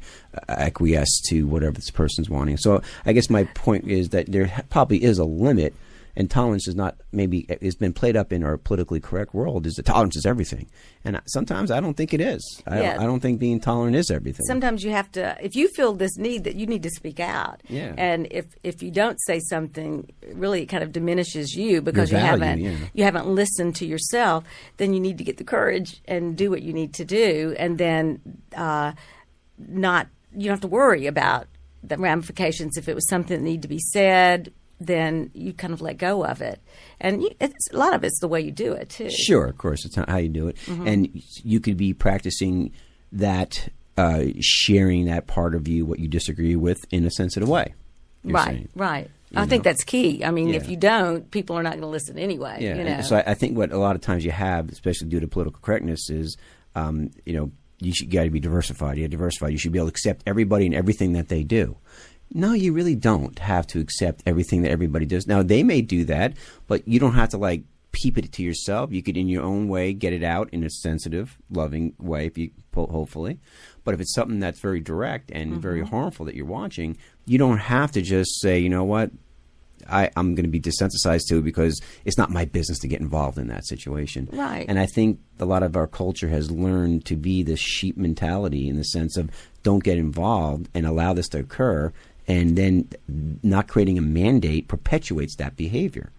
acquiesce to whatever this person's wanting. So I guess my point is that there probably is a limit, and tolerance is not, maybe it's been played up in our politically correct world, is that tolerance is everything. And sometimes I don't think it is. I don't think being tolerant is everything. Sometimes you have to, if you feel this need, that you need to speak out. Yeah. And if you don't say something, really it kind of diminishes you because you haven't listened to yourself, then you need to get the courage and do what you need to do, and then you don't have to worry about the ramifications. If it was something that needed to be said, then you kind of let go of it. And it's, a lot of it's the way you do it, too. Sure, of course. It's not how you do it. Mm-hmm. And you could be practicing that, sharing that part of you, what you disagree with, in a sensitive way. Right. I think that's key. I mean, if you don't, people are not going to listen anyway. Yeah. You know? So I think what a lot of times you have, especially due to political correctness, is, you know, you got to be diversified. You're diversified. You should be able to accept everybody and everything that they do. No, you really don't have to accept everything that everybody does. Now, they may do that, but you don't have to, like, keep it to yourself. You could, in your own way, get it out in a sensitive, loving way, if you hopefully. But if it's something that's very direct and very harmful that you're watching, you don't have to just say, you know what, I'm going to be desensitized to it because it's not my business to get involved in that situation. Right. And I think a lot of our culture has learned to be this sheep mentality in the sense of don't get involved and allow this to occur. And then not creating a mandate perpetuates that behavior.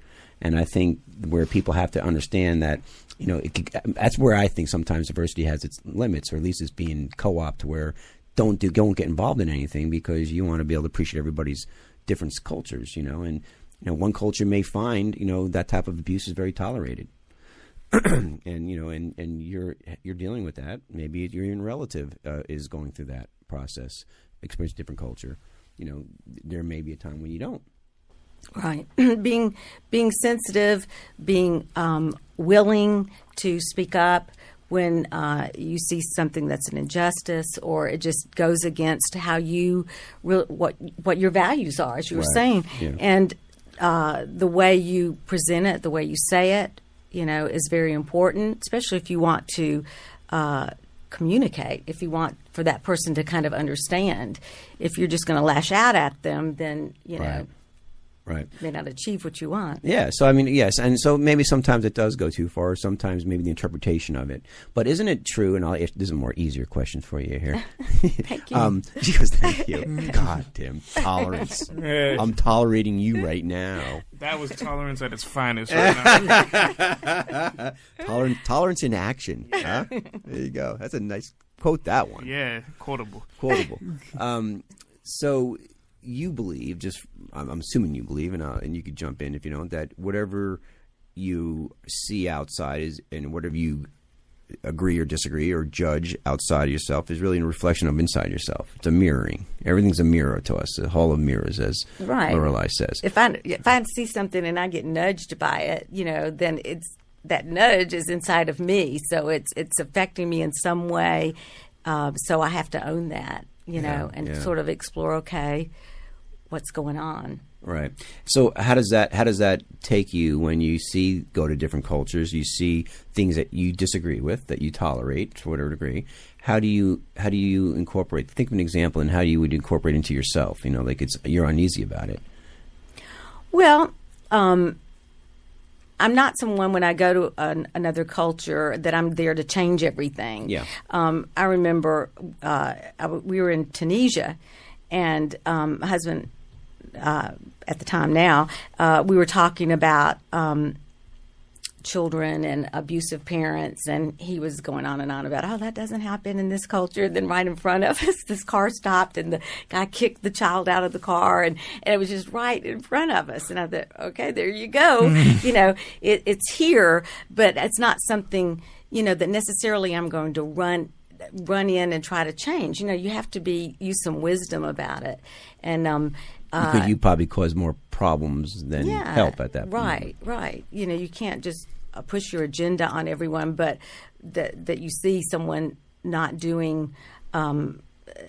And I think where people have to understand that, you know, that's where I think sometimes diversity has its limits, or at least it's being co-opted to where don't get involved in anything because you want to be able to appreciate everybody's different cultures, you know. And, you know, one culture may find, you know, that type of abuse is very tolerated. And, you know, and you're dealing with that. Maybe your even relative is going through that process, experience a different culture. You know, there may be a time when you don't. Right. Being sensitive, being willing to speak up when you see something that's an injustice, or it just goes against how you what your values are, as you were saying, and the way you present it, the way you say it, you know, is very important, especially if you want to communicate, if you want for that person to kind of understand. If you're just going to lash out at them, then, you know, may not achieve what you want. Yeah. So, I mean, yes. And so maybe sometimes it does go too far. Sometimes maybe the interpretation of it. But isn't it true? And this is a more easier question for you here. Thank you. She goes, thank you. God damn tolerance. I'm tolerating you right now. That was tolerance at its finest right now. Tolerance in action. Huh? There you go. That's a nice quote, that one. Yeah, quotable. So you believe, I'm assuming you believe, and you could jump in if you don't, that whatever you see outside is, and whatever you agree or disagree or judge outside yourself, is really a reflection of inside yourself. It's a mirroring. Everything's a mirror to us, a hall of mirrors, as Lorelei says. If I see something and I get nudged by it, you know, then it's that nudge is inside of me, so it's affecting me in some way. So I have to own that, you know, sort of explore, okay, what's going on. Right. So how does that take you when you go to different cultures, you see things that you disagree with, that you tolerate to whatever degree? How do you incorporate? Think of an example and how you would incorporate into yourself. You know, like you're uneasy about it. Well, I'm not someone when I go to another culture that I'm there to change everything. Yeah. I remember we were in Tunisia, and my husband. At the time now, we were talking about children and abusive parents, and he was going on and on about, oh, that doesn't happen in this culture. Then right in front of us, this car stopped, and the guy kicked the child out of the car, and it was just right in front of us. And I thought, okay, there you go. You know, it's here, but it's not something, you know, that necessarily I'm going to run in and try to change. You know, you have to use some wisdom about it. And because you probably cause more problems than help at that point. Right, right. You know, you can't just push your agenda on everyone, but that you see someone not doing,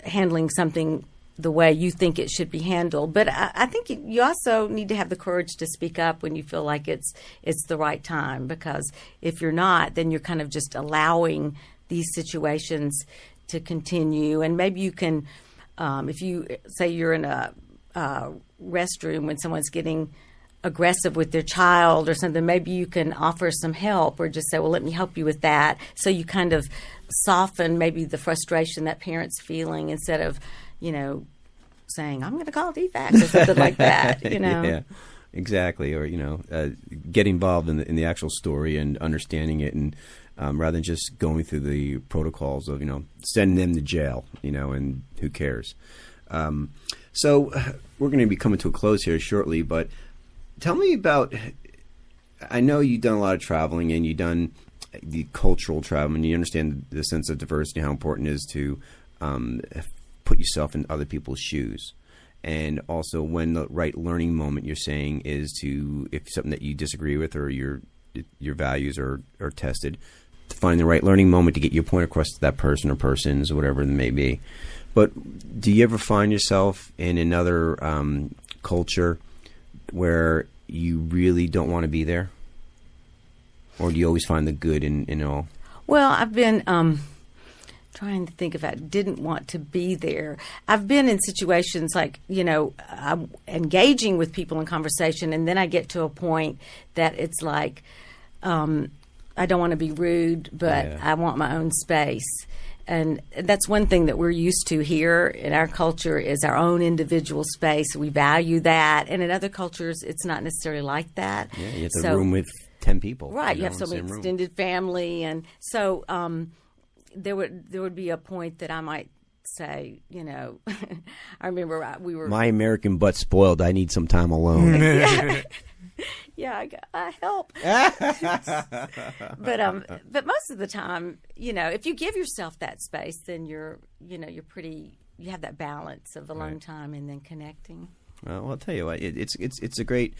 handling something the way you think it should be handled. But I think you also need to have the courage to speak up when you feel like it's the right time, because if you're not, then you're kind of just allowing these situations to continue. And maybe you can, if you say you're in a restroom when someone's getting aggressive with their child or something, maybe you can offer some help or just say, well, let me help you with that. So you kind of soften maybe the frustration that parent's feeling instead of, you know, saying, I'm going to call DFAC or something like that, you know. Yeah, exactly. Or, you know, get involved in the actual story and understanding it, and rather than just going through the protocols of, you know, send them to jail, you know, and who cares. So we're going to be coming to a close here shortly, but tell me about, I know you've done a lot of traveling and you've done the cultural travel, and you understand the sense of diversity, how important it is to put yourself in other people's shoes. And also when the right learning moment, you're saying, is to, if something that you disagree with or your values are tested, to find the right learning moment to get your point across to that person or persons, whatever it may be. But do you ever find yourself in another culture where you really don't want to be there? Or do you always find the good in all? Well, I've been trying to think if I didn't want to be there. I've been in situations like, you know, I'm engaging with people in conversation, and then I get to a point that it's like, I don't want to be rude, but I want my own space. And that's one thing that we're used to here in our culture is our own individual space. We value that. And in other cultures, it's not necessarily like that. Yeah, you have a room with 10 people. Right. You have so many extended family. And so there would be a point that I might say, you know, I remember we were... My American butt's spoiled. I need some time alone. Yeah, I help. But most of the time, you know, if you give yourself that space, then you have that balance of alone time and then connecting. Well, I'll tell you what, it's a great,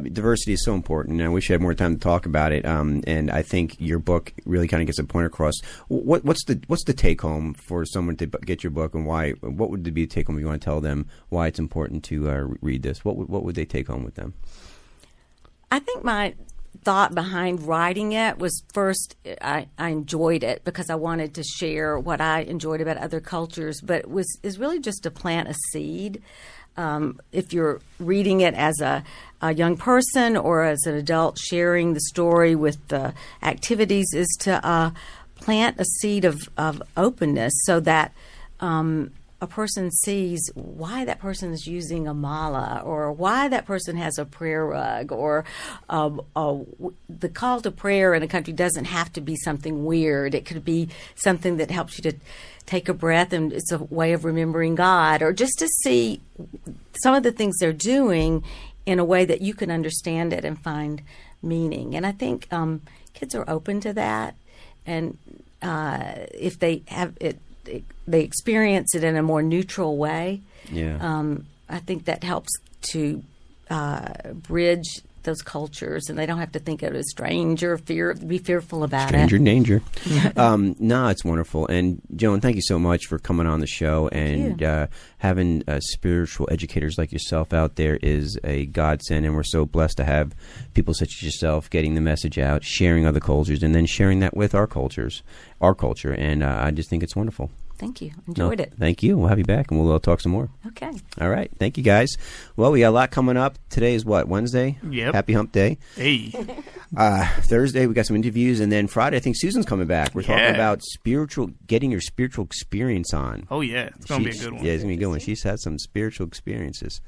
diversity is so important, and I wish I had more time to talk about it. And I think your book really kind of gets a point across. What's the take home for someone to get your book, and why? What would be the take home you want to tell them why it's important to read this? What would they take home with them? I think my thought behind writing it was, first, I enjoyed it because I wanted to share what I enjoyed about other cultures, but it is really just to plant a seed. If you're reading it as a young person or as an adult, sharing the story with the activities is to plant a seed of openness so that a person sees why that person is using a mala, or why that person has a prayer rug, or the call to prayer in a country doesn't have to be something weird. It could be something that helps you to take a breath, and it's a way of remembering God, or just to see some of the things they're doing in a way that you can understand it and find meaning. And I think kids are open to that, and if they have it, they experience it in a more neutral way. Yeah. I think that helps to bridge those cultures, and they don't have to think of it as strange or be fearful about it. Stranger danger. No, it's wonderful. And Joan, thank you so much for coming on the show. And having spiritual educators like yourself out there is a godsend, and we're so blessed to have people such as yourself getting the message out, sharing other cultures, and then sharing that with our culture. And I just think it's wonderful. Thank you. Enjoyed it. Thank you. We'll have you back, and we'll talk some more. Okay. All right. Thank you, guys. Well, we got a lot coming up. Today is what, Wednesday? Yep. Happy Hump Day. Hey. Thursday, we got some interviews, and then Friday, I think Susan's coming back. We're talking about getting your spiritual experience on. Oh, yeah. It's going to be a good one. Yeah, it's going to be a good one. She's had some spiritual experiences.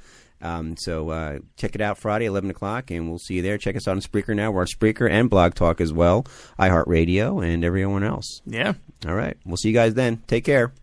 So check it out Friday, 11 o'clock, and we'll see you there. Check us out on Spreaker now. We're on Spreaker and Blog Talk as well, iHeartRadio, and everyone else. Yeah. All right. We'll see you guys then. Take care.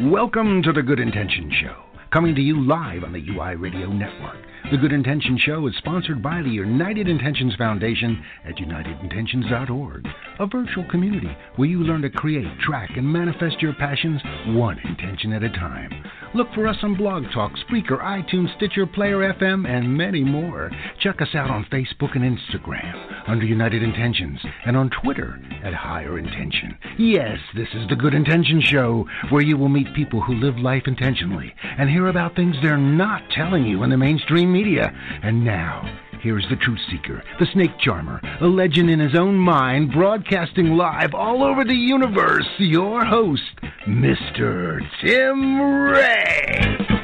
Welcome to The Good Intention Show, coming to you live on the UI Radio Network. The Good Intention Show is sponsored by the United Intentions Foundation at unitedintentions.org, a virtual community where you learn to create, track, and manifest your passions one intention at a time. Look for us on Blog Talk, Spreaker, iTunes, Stitcher, Player FM, and many more. Check us out on Facebook and Instagram under United Intentions and on Twitter at Higher Intention. Yes, this is The Good Intention Show, where you will meet people who live life intentionally and hear about things they're not telling you in the mainstream media. And now, here's the truth seeker, the snake charmer, a legend in his own mind, broadcasting live all over the universe, your host, Mr. Tim Ray.